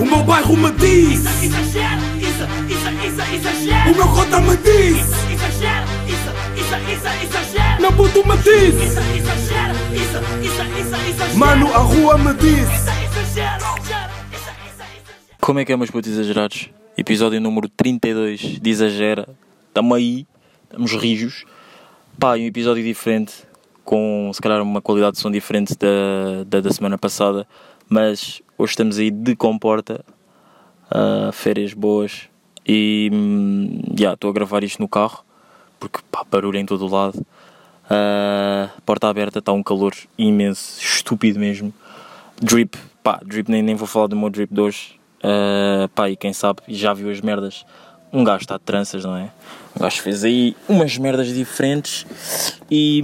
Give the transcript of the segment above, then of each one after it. O meu bairro me diz exagera, exagera. O meu cota me diz exagera, exagera. Meu puto me diz exagera, exagera. Mano, a rua me diz exagera. Como é que é, meus putos exagerados? Episódio número 32 de Exagera. Estamos aí, estamos rijos. Pá, um episódio diferente, com se calhar uma qualidade de som diferente da semana passada, mas hoje estamos aí de comporta, férias boas, e estou a gravar isto no carro, porque pá, barulho em todo o lado, porta aberta, está um calor imenso, estúpido mesmo, drip, nem vou falar do meu drip de hoje, e quem sabe, já viu as merdas, um gajo está de tranças, não é? Um gajo fez aí umas merdas diferentes e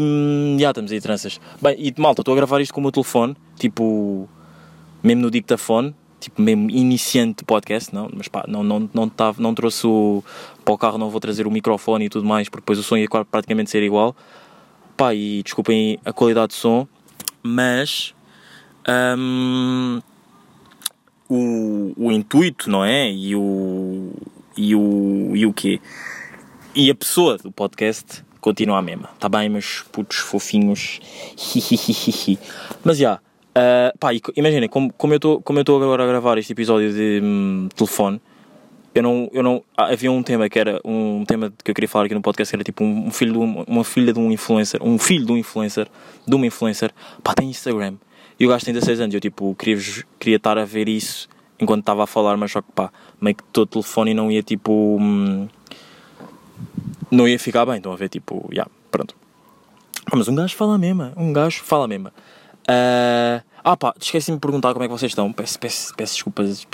já estamos aí de tranças. Bem, e malta, estou a gravar isto com o meu telefone, tipo, mesmo no dictafone, tipo, mesmo iniciante de podcast, não? Mas pá, não trouxe para o carro, não vou trazer o microfone e tudo mais, porque depois o som ia praticamente ser igual. Pá, e desculpem a qualidade do som, mas o intuito, não é? E o quê? E a pessoa do podcast continua a mesma, tá bem, meus putos fofinhos? Mas já, imaginem, como eu estou agora a gravar este episódio de telefone, havia um tema que era um tema que eu queria falar aqui no podcast, que era tipo um filho de uma influencer, pá, tem Instagram, e o gajo tem 16 anos, eu tipo, queria estar a ver isso enquanto estava a falar, mas só que pá, meio que todo o telefone não ia tipo, não ia ficar bem, estão a ver, tipo, já, yeah, pronto. Mas um gajo fala mesmo. Esqueci-me de perguntar como é que vocês estão, peço desculpas,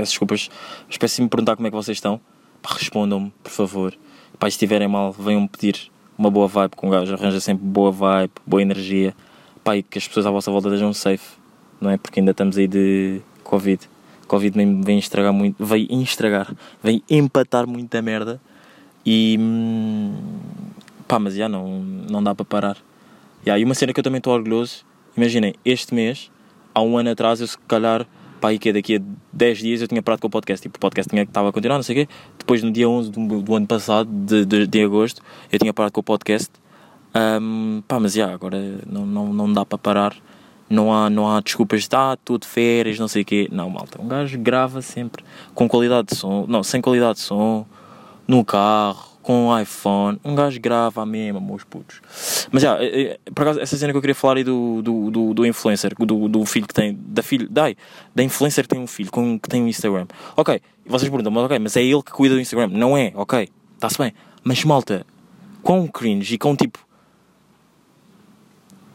esqueci-me de perguntar como é que vocês estão, pá, respondam-me, por favor, pá, se estiverem mal, venham-me pedir uma boa vibe, com um gajo arranja sempre boa vibe, boa energia, pá, e que as pessoas à vossa volta estejam safe, não é, porque ainda estamos aí de Covid vem empatar muita merda e pá, mas já não dá para parar. E uma cena que eu também estou orgulhoso, imaginem, este mês, há um ano atrás, eu se calhar, pá, e que daqui a 10 dias eu tinha parado com o podcast, tipo, o podcast estava a continuar, não sei o quê, depois no dia 11 do ano passado, de agosto, eu tinha parado com o podcast, mas já, agora não dá para parar. Não há desculpas de estou de férias, não sei o quê. Não, malta, um gajo grava sempre com qualidade de som, não, sem qualidade de som, no carro, com um iPhone, um gajo grava mesmo, meus putos. Mas já, por acaso, essa cena que eu queria falar aí do influencer, do filho que tem, da influencer que tem um filho, que tem um Instagram. Ok, vocês perguntam, mas ok, mas é ele que cuida do Instagram? Não é, ok, está-se bem. Mas malta, quão cringe e quão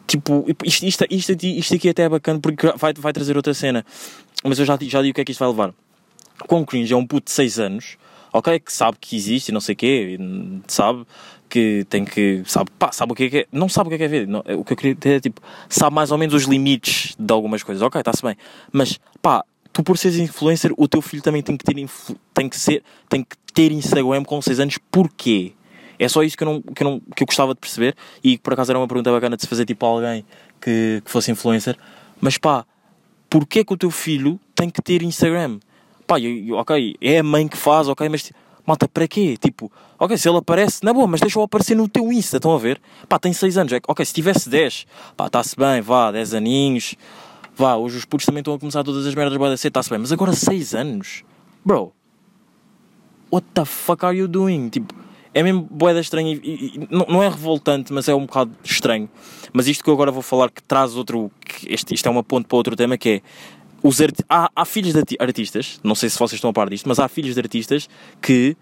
tipo, isto aqui até é bacana porque vai trazer outra cena, mas eu já digo o que é que isto vai levar. Com cringe é um puto de 6 anos, ok, que sabe que existe e não sei o quê, sabe que tem que, sabe o que é, não sabe o que é ver, não, o que eu queria dizer é tipo, sabe mais ou menos os limites de algumas coisas, ok, está-se bem, mas pá, tu por seres influencer, o teu filho também tem que ter Instagram com 6 anos, porquê? É só isso que eu gostava de perceber, e por acaso era uma pergunta bacana de se fazer tipo a alguém que fosse influencer, mas pá, porquê que o teu filho tem que ter Instagram? Pá, ok, é a mãe que faz, ok, mas malta, para quê? Tipo, ok, se ele aparece, na boa, mas deixa-o aparecer no teu Insta, estão a ver? Pá, tem 6 anos, ok, se tivesse 10, pá, está-se bem, vá, 10 aninhos, vá, hoje os putos também estão a começar todas as merdas, pode ser, está-se bem, mas agora 6 anos? Bro, what the fuck are you doing? Tipo, é mesmo boeda estranha e não é revoltante, mas é um bocado estranho. Mas isto que eu agora vou falar, que traz outro... Isto é uma ponte para outro tema, que é... Há filhos de artistas, não sei se vocês estão a par disto, mas há filhos de artistas que...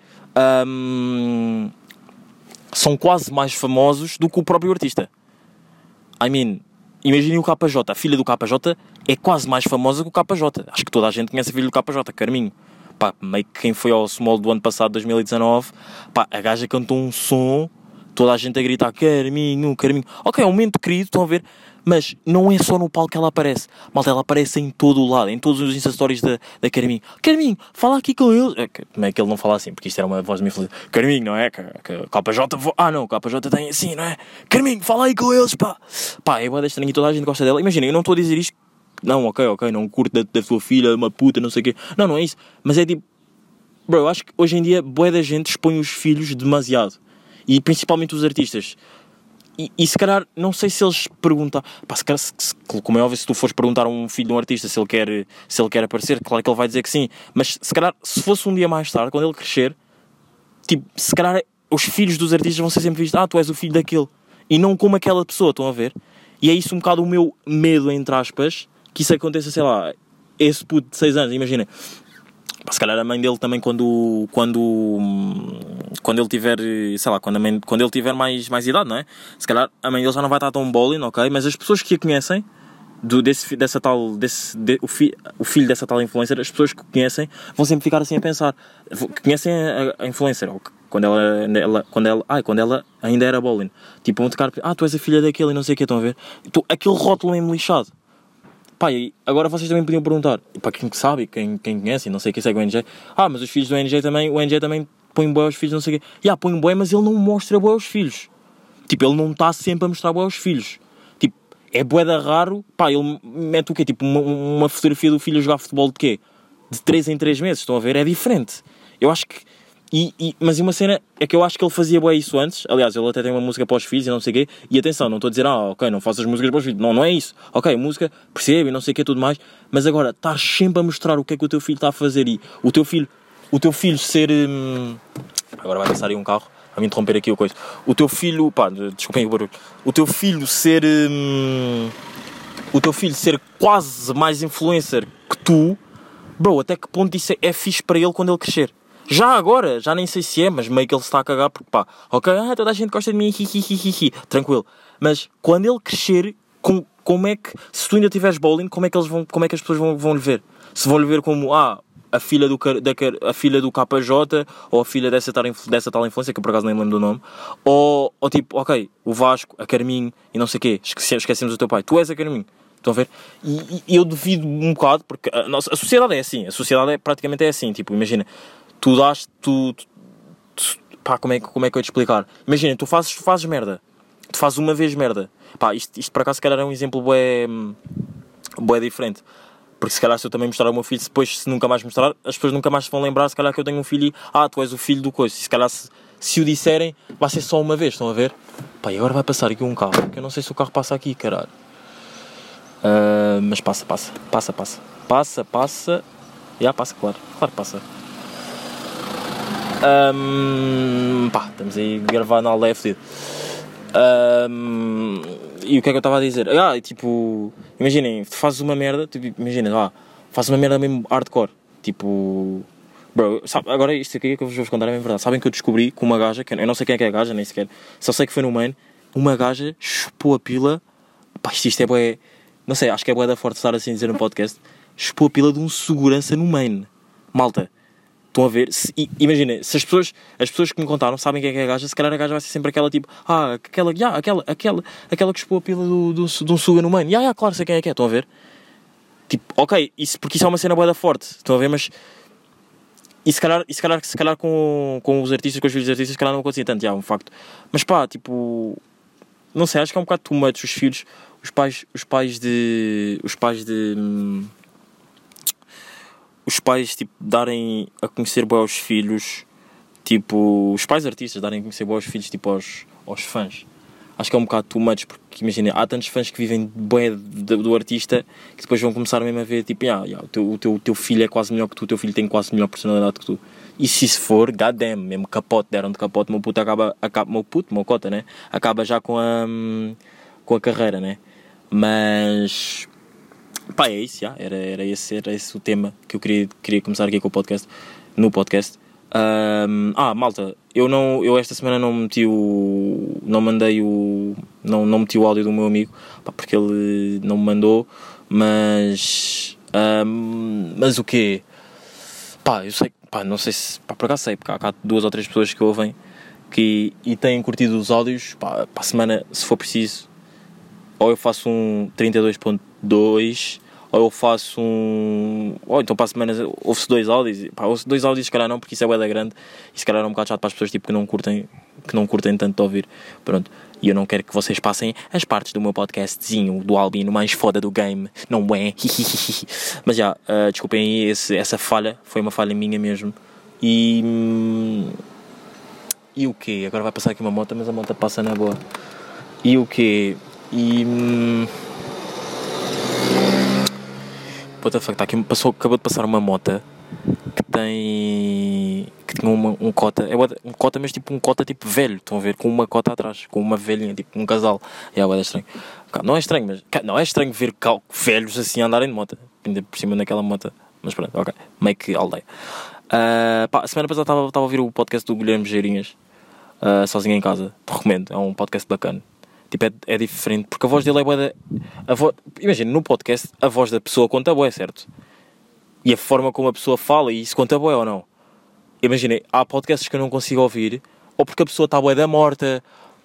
são quase mais famosos do que o próprio artista. I mean, imaginem o KJ. A filha do KJ é quase mais famosa que o KJ. Acho que toda a gente conhece a filha do KJ, Carminho. Pá, meio que quem foi ao Small do ano passado, 2019, pá, a gaja cantou um som, toda a gente a gritar Carminho, ok, é um momento querido, estão a ver, mas não é só no palco que ela aparece, malta, ela aparece em todo o lado, em todos os Insta Stories da Carminho, fala aqui com ele, como é que ele não fala assim, porque isto era uma voz meio feliz, Carminho, não é, KJ tem assim, não é, Carminho, fala aí com eles, pá, é bué estranho, e toda a gente gosta dela, imagina, eu não estou a dizer isto não, ok, não curto da tua filha, uma puta, não sei o quê. Não, não é isso. Mas é tipo, bro, eu acho que hoje em dia bué da gente expõe os filhos demasiado. E principalmente os artistas. E se calhar, não sei se eles perguntam... Pá, se calhar, como é óbvio, se tu fores perguntar a um filho de um artista se ele quer aparecer, claro que ele vai dizer que sim. Mas se calhar, se fosse um dia mais tarde, quando ele crescer, tipo, se calhar os filhos dos artistas vão ser sempre vistos... Ah, tu és o filho daquele. E não como aquela pessoa, estão a ver? E é isso um bocado o meu medo, entre aspas, que isso aconteça, sei lá, esse puto de 6 anos, imagina... Se calhar a mãe dele também quando ele tiver, sei lá, quando ele tiver mais idade, não é? Se calhar a mãe dele já não vai estar tão bowling, ok? Mas as pessoas que a conhecem, o filho dessa tal influencer, as pessoas que o conhecem vão sempre ficar assim a pensar, que conhecem a influencer, quando ela ainda era bowling, tipo, vão tocar, ah, tu és a filha daquele e não sei o que, estão a ver? Aquele rótulo é lixado. Pá, e agora vocês também podiam perguntar, e para quem sabe, quem conhece, não sei o que segue o NG, ah, mas os filhos do NG também, o NG também põe bué aos filhos, não sei o quê. Yeah, põe bué, mas ele não mostra bué aos filhos. Tipo, ele não está sempre a mostrar bué aos filhos. Tipo, é bué da raro, pá, ele mete o quê? Tipo, uma fotografia do filho a jogar futebol de quê? De 3 em 3 meses, estão a ver? É diferente. Eu acho que... mas uma cena é que eu acho que ele fazia bué isso antes. Aliás, ele até tem uma música para os filhos e não sei o quê. E atenção, não estou a dizer, ok, não faças músicas para os filhos. Não, não é isso. Ok, música, percebe, não sei o quê, tudo mais. Mas agora, estás sempre a mostrar o que é que o teu filho está a fazer. E o teu filho ser... Agora vai passar aí um carro. Vai me interromper aqui o coisa. O teu filho... Pá, desculpem o barulho. O teu filho ser quase mais influencer que tu... Bro, até que ponto isso é fixe para ele quando ele crescer? Já agora, já nem sei se é, mas meio que ele se está a cagar porque pá, ok, toda a gente gosta de mim, tranquilo. Mas quando ele crescer, como é que, se tu ainda tiveres bowling, como é que as pessoas vão lhe ver? Se vão lhe ver como, a filha do KJ, ou a filha dessa tal influência, que eu por acaso nem lembro do nome, ou tipo, ok, o Vasco, a Carminho, e não sei o quê, esquecemos o teu pai, tu és a Carminho. Estão a ver? E eu duvido um bocado, porque a sociedade é assim, praticamente é assim, tipo, imagina, pá, como é que eu ia te explicar? Imagina, tu fazes merda. Tu fazes uma vez merda. Pá, isto para cá se calhar é um exemplo bué diferente. Porque se calhar se eu também mostrar ao meu filho, depois se nunca mais mostrar, as pessoas nunca mais se vão lembrar, se calhar que eu tenho um filho e... Ah, tu és o filho do coisa. E se calhar se o disserem, vai ser só uma vez, estão a ver? Pá, e agora vai passar aqui um carro, que eu não sei se o carro passa aqui, caralho. Mas passa. Já passa, claro que passa. Pá, estamos aí a gravar na left. E o que é que eu estava a dizer? Tipo, imaginem, fazes uma merda, tipo, fazes uma merda mesmo hardcore. Tipo, bro, sabe, agora isto aqui que eu vos vou contar é mesmo verdade. Sabem que eu descobri que uma gaja, que eu não sei quem é que é a gaja, nem sequer, só sei que foi no Maine, uma gaja chupou a pila, pá, isto é bué, não sei, acho que é bué da forte estar assim a dizer no podcast, chupou a pila de um segurança no Maine, malta. Estão a ver? Imagina, se as pessoas que me contaram sabem quem é que é a gaja, se calhar a gaja vai ser sempre aquela tipo, aquela que expôs a pila de um suga no mano. Claro, sei quem é que é, estão a ver? Tipo, ok, isso, porque isso é uma cena bué da forte, estão a ver? Mas, se calhar com os artistas, com os filhos dos artistas, se calhar não acontecia tanto, um facto. Mas pá, tipo, não sei, acho que é um bocado too much, os filhos, os pais, tipo, darem a conhecer bué aos filhos, tipo, os pais artistas darem a conhecer bué aos filhos, tipo, aos fãs. Acho que é um bocado too much, porque, imagina, há tantos fãs que vivem bué do artista que depois vão começar mesmo a ver, tipo, o teu filho é quase melhor que tu, o teu filho tem quase melhor personalidade que tu. E se isso for, goddamn, mesmo capote, deram-te capote, meu puto acaba meu cota, né? Acaba já com a carreira, né? Mas... Pá, é isso, já. Era esse o tema que eu queria começar aqui com o podcast, no podcast. Malta, eu esta semana não meti o áudio do meu amigo, pá, porque ele não me mandou, mas o quê? Pá, eu sei, pá, não sei se, pá, por acaso sei, porque há 2 ou 3 pessoas que ouvem e têm curtido os áudios, pá, para a semana, se for preciso, ou eu faço um 32.2 ou eu faço um, ou então para a semana ouve-se dois áudios, pá, ouve-se dois áudios se calhar não, porque isso é bué da grande e se calhar é um bocado chato para as pessoas tipo, que não curtem tanto de ouvir, pronto. E eu não quero que vocês passem as partes do meu podcastzinho do Albino mais foda do game, não é? Mas já, desculpem aí, essa falha, foi uma falha minha mesmo. E o quê? Agora vai passar aqui uma moto, mas a moto passa na boa. E o quê? What the fuck, tá aqui, acabou de passar uma moto que tem... que tinha um cota, é um cota, mas tipo um cota tipo velho, estão a ver, com uma cota atrás, com uma velhinha, tipo um casal, é estranho, não é estranho, mas não é estranho ver velhos assim andarem de moto, ainda por cima naquela moto, mas pronto, ok, meio que aldeia. Pá, semana passada estava a ouvir o podcast do Guilherme Geirinhas, sozinho em casa, te recomendo, é um podcast bacana. Tipo, é diferente, porque a voz dele é bué da... Imagina, no podcast, a voz da pessoa conta bué, certo? E a forma como a pessoa fala, e isso conta bué ou não? Imagina, há podcasts que eu não consigo ouvir, ou porque a pessoa está bué da morta,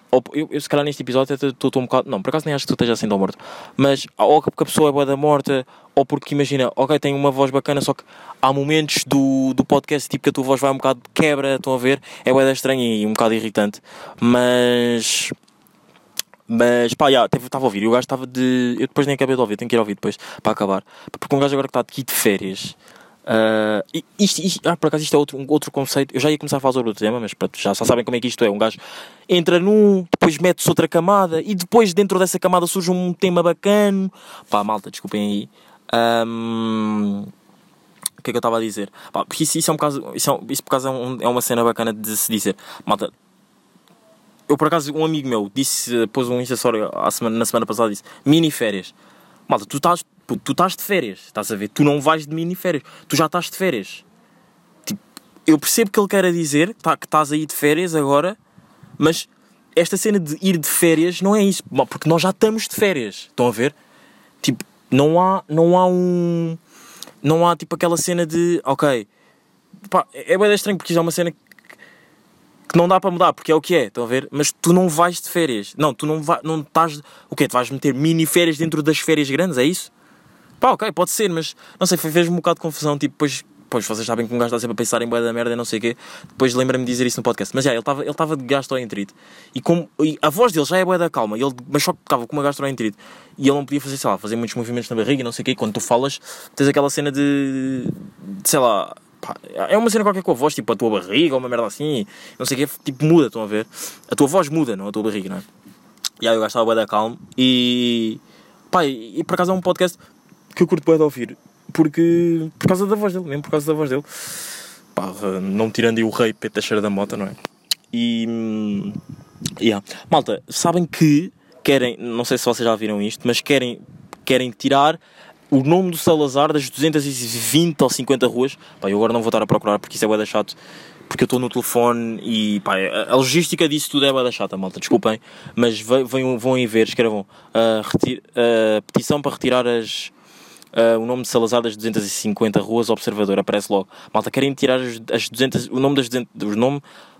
ou... Eu se calhar neste episódio até estou um bocado... Não, por acaso nem acho que tu esteja sendo morto. Mas, ou porque a pessoa é bué da morta, ou porque, imagina, ok, tem uma voz bacana, só que há momentos do podcast, tipo, que a tua voz vai um bocado de quebra, estão a ver? É bué da estranha e um bocado irritante. Mas pá, já, estava a ouvir e o gajo estava de... Eu depois nem acabei de ouvir, tenho que ir ouvir depois para acabar. Porque um gajo agora que está aqui de férias... por acaso isto é outro conceito. Eu já ia começar a falar sobre outro tema, mas pronto, já sabem como é que isto é. Um gajo entra num, depois mete-se outra camada e depois dentro dessa camada surge um tema bacano. Pá, malta, desculpem aí. O que é que eu estava a dizer? Pá, porque isso é um caso... Isso por acaso é uma cena bacana de se dizer. Malta... Eu, por acaso, um amigo meu disse, pôs um acessório na semana passada, disse: mini férias. Malta, tu estás de férias, estás a ver? Tu não vais de mini férias, tu já estás de férias. Tipo, eu percebo que ele queira dizer que estás aí de férias agora, mas esta cena de ir de férias não é isso, porque nós já estamos de férias. Estão a ver? Tipo, não há tipo aquela cena de, ok, pá, é bem estranho porque já é uma cena que não dá para mudar, porque é o que é, estão a ver? Mas tu não vais de férias. Não, tu não estás... O quê? Tu vais meter mini férias dentro das férias grandes, é isso? Pá, ok, pode ser, mas... Não sei, fez-me um bocado de confusão, tipo, pois vocês sabem que um gajo está sempre a pensar em bué da merda e não sei o quê. Depois lembra-me de dizer isso no podcast. Mas já, ele estava de gastroenterite. E a voz dele já é bué da calma, mas só que estava com uma gastroenterite. E ele não podia fazer, sei lá, fazer muitos movimentos na barriga e não sei o quê. E quando tu falas, tens aquela cena de sei lá... Pá, é uma cena qualquer com a voz, tipo a tua barriga ou uma merda assim, não sei o que, tipo muda, estão a ver? A tua voz muda, não a tua barriga, não é? E aí eu gastava bué da calma e... Pá, e por acaso é um podcast que eu curto bué de ouvir, porque... Por causa da voz dele, mesmo por causa da voz dele. Pá, não tirando aí o rei Pedro Teixeira da Mota, não é? E... Yeah. Malta, sabem que querem, não sei se vocês já viram isto, mas querem tirar... o nome do Salazar das 220 ou 50 ruas. Pá, eu agora não vou estar a procurar porque isso é bué da chato, porque eu estou no telefone e pá, a logística disso tudo é bué da chata, malta, desculpem, mas vão aí ver, escrevam petição para retirar o nome de Salazar das 250 ruas Observador, aparece logo. Malta, querem tirar o nome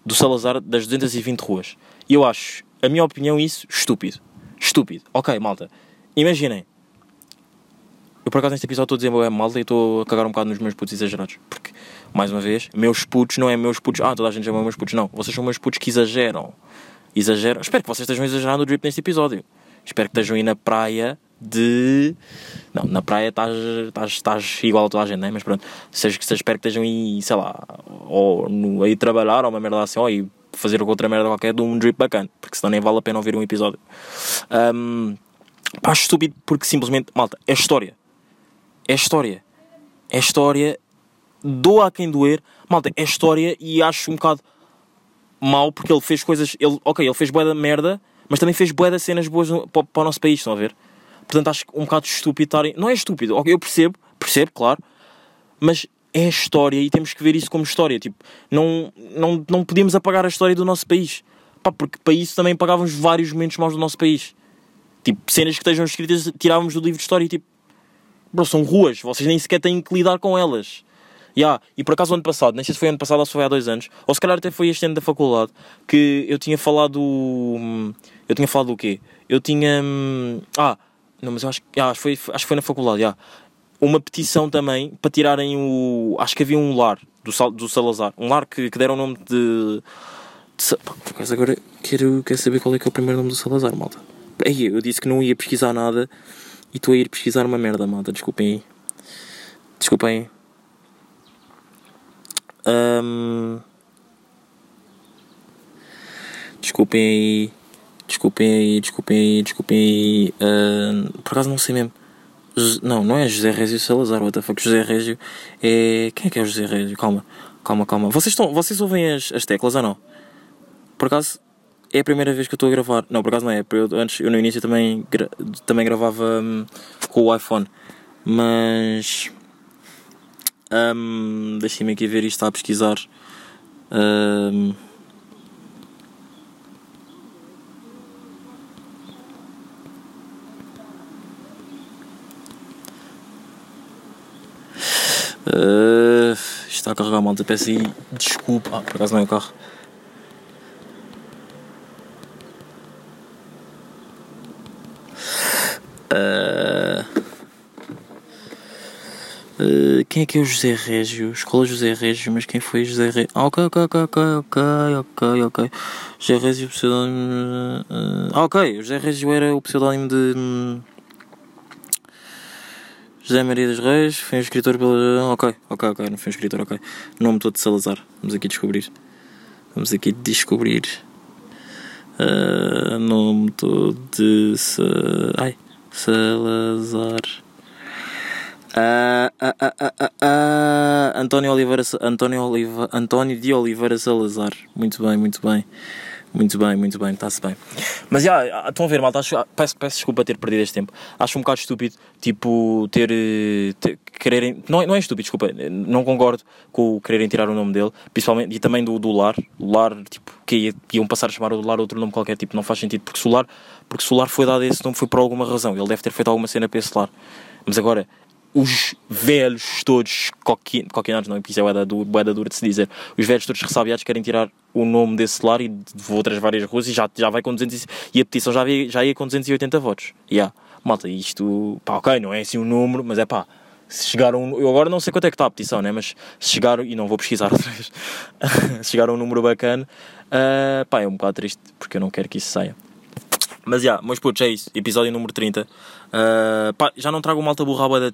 do Salazar das 220 ruas. E eu acho, a minha opinião, isso estúpido, ok, malta, imaginem. Eu, por acaso, neste episódio estou a dizer bué malta e estou a cagar um bocado nos meus putos exagerados. Porque, mais uma vez, meus putos não é meus putos... Ah, toda a gente chama meus putos. Não, vocês são meus putos que exageram. Espero que vocês estejam exagerando o drip neste episódio. Espero que estejam aí na praia de... Não, na praia estás igual a toda a gente, né? Mas pronto, espero que estejam aí, sei lá, ou aí trabalhar ou uma merda assim, ou aí fazer outra merda qualquer de um drip bacana. Porque senão nem vale a pena ouvir um episódio. Pá, estúpido, porque simplesmente... Malta, é história. É história, doa a quem doer, malta, é história e acho um bocado mau porque ele fez coisas, ele fez bué da merda, mas também fez bué das cenas boas para o nosso país, estão a ver? Portanto, acho um bocado estúpido estarem, não é estúpido, ok, eu percebo, claro, mas é história e temos que ver isso como história, tipo, não podemos apagar a história do nosso país, pá, porque para isso também pagávamos vários momentos maus do nosso país, tipo, cenas que estejam escritas tirávamos do livro de história e tipo, bro, são ruas, vocês nem sequer têm que lidar com elas. Yeah. E por acaso, ano passado, nem sei se foi ano passado ou se foi há 2 anos, ou se calhar até foi este ano da faculdade, que eu tinha falado... Eu tinha falado do quê? Eu tinha... Ah, não, mas eu acho que foi na faculdade, yeah. uma petição também para tirarem o... Acho que havia um lar do Salazar. Um lar que deram o nome de... Mas agora quero saber qual é que é o primeiro nome do Salazar, malta. Aí, eu disse que não ia pesquisar nada e estou a ir pesquisar uma merda, malta. Desculpem. Desculpem aí. Por acaso não sei mesmo. Não é José Régio Salazar, what the fuck. José Régio é... Quem é que é o José Régio? Calma. Vocês ouvem as teclas ou não? Por acaso é a primeira vez que eu estou a gravar. Não, por acaso não é. Eu no início também gravava com o iPhone. Mas... deixem-me aqui ver isto a pesquisar. Isto está a carregar, malta, peço aí desculpa. Por acaso não é o carro. Quem é que é o José Régio? Escola José Régio, mas quem foi José Régio? Ah, ok. José Régio, o pseudónimo. José Régio era o pseudónimo de José Maria dos Reis, foi um escritor pela... Ok, não foi um escritor, ok. Nome todo de Salazar, vamos aqui descobrir. Nome todo de Salazar. António de Oliveira Salazar. Muito bem, está-se bem. Mas já, estão a ver, malta, peço desculpa ter perdido este tempo. Acho um bocado estúpido, tipo, quererem... Não é estúpido, desculpa, não concordo com quererem tirar o nome dele, principalmente, e também do lar. O lar, tipo, que iam passar a chamar o lar outro nome qualquer, tipo, não faz sentido, porque se o lar foi dado a esse nome foi por alguma razão, ele deve ter feito alguma cena para esse lar. Mas agora... Os velhos todos coquinados, não é porque isso é bué da dura de se dizer. Os velhos todos ressabiados querem tirar o nome desse lar e de outras várias ruas e já vai com 200 e a petição já ia com 280 votos. Malta, isto, pá, ok, não é assim um número, mas é pá, se chegaram, eu agora não sei quanto é que está a petição, né, mas se chegaram, e não vou pesquisar outra vez, se chegaram um número bacana, pá, é um bocado triste porque eu não quero que isso saia. Mas meus putos, é isso, episódio número 30. Já não trago malta burra há bué de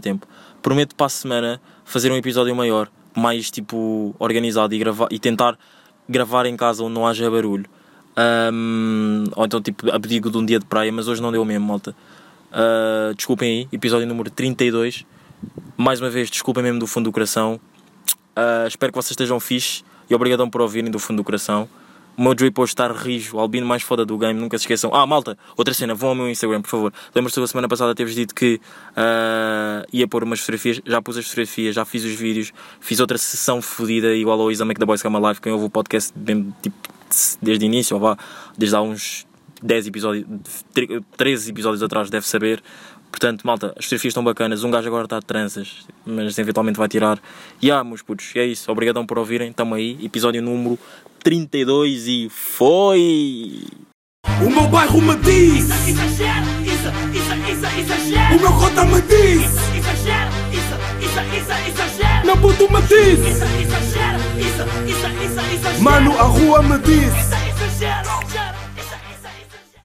tempo. Prometo para a semana fazer um episódio maior, mais tipo organizado e gravar, e tentar gravar em casa onde não haja barulho. Ou então tipo abdico de um dia de praia, mas hoje não deu mesmo, malta. Desculpem aí, episódio número 32. Mais uma vez, desculpem mesmo do fundo do coração. Espero que vocês estejam fixe e obrigadão por ouvirem do fundo do coração. O meu drip hoje está rijo, o albino mais foda do game, nunca se esqueçam. Malta, outra cena, vão ao meu Instagram, por favor. Lembro-se que a semana passada teve dito que ia pôr umas fotografias, já pus as fotografias, já fiz os vídeos, fiz outra sessão fodida igual ao exame da Boyz Gama Live, quem ouve o podcast tipo, desde o início, ou vá, desde há uns 10 episódios, 13 episódios atrás, deve saber. Portanto, malta, as fotografias estão bacanas, um gajo agora está de tranças, mas eventualmente vai tirar. Meus putos, é isso, obrigadão por ouvirem, tamo aí, episódio número 32 e foi! O meu bairro me diz! Exagera! Exagera! O meu cota me diz! Exagera! Exagera! Na puto me diz! Exagera! Mano, a rua me diz! Exagera!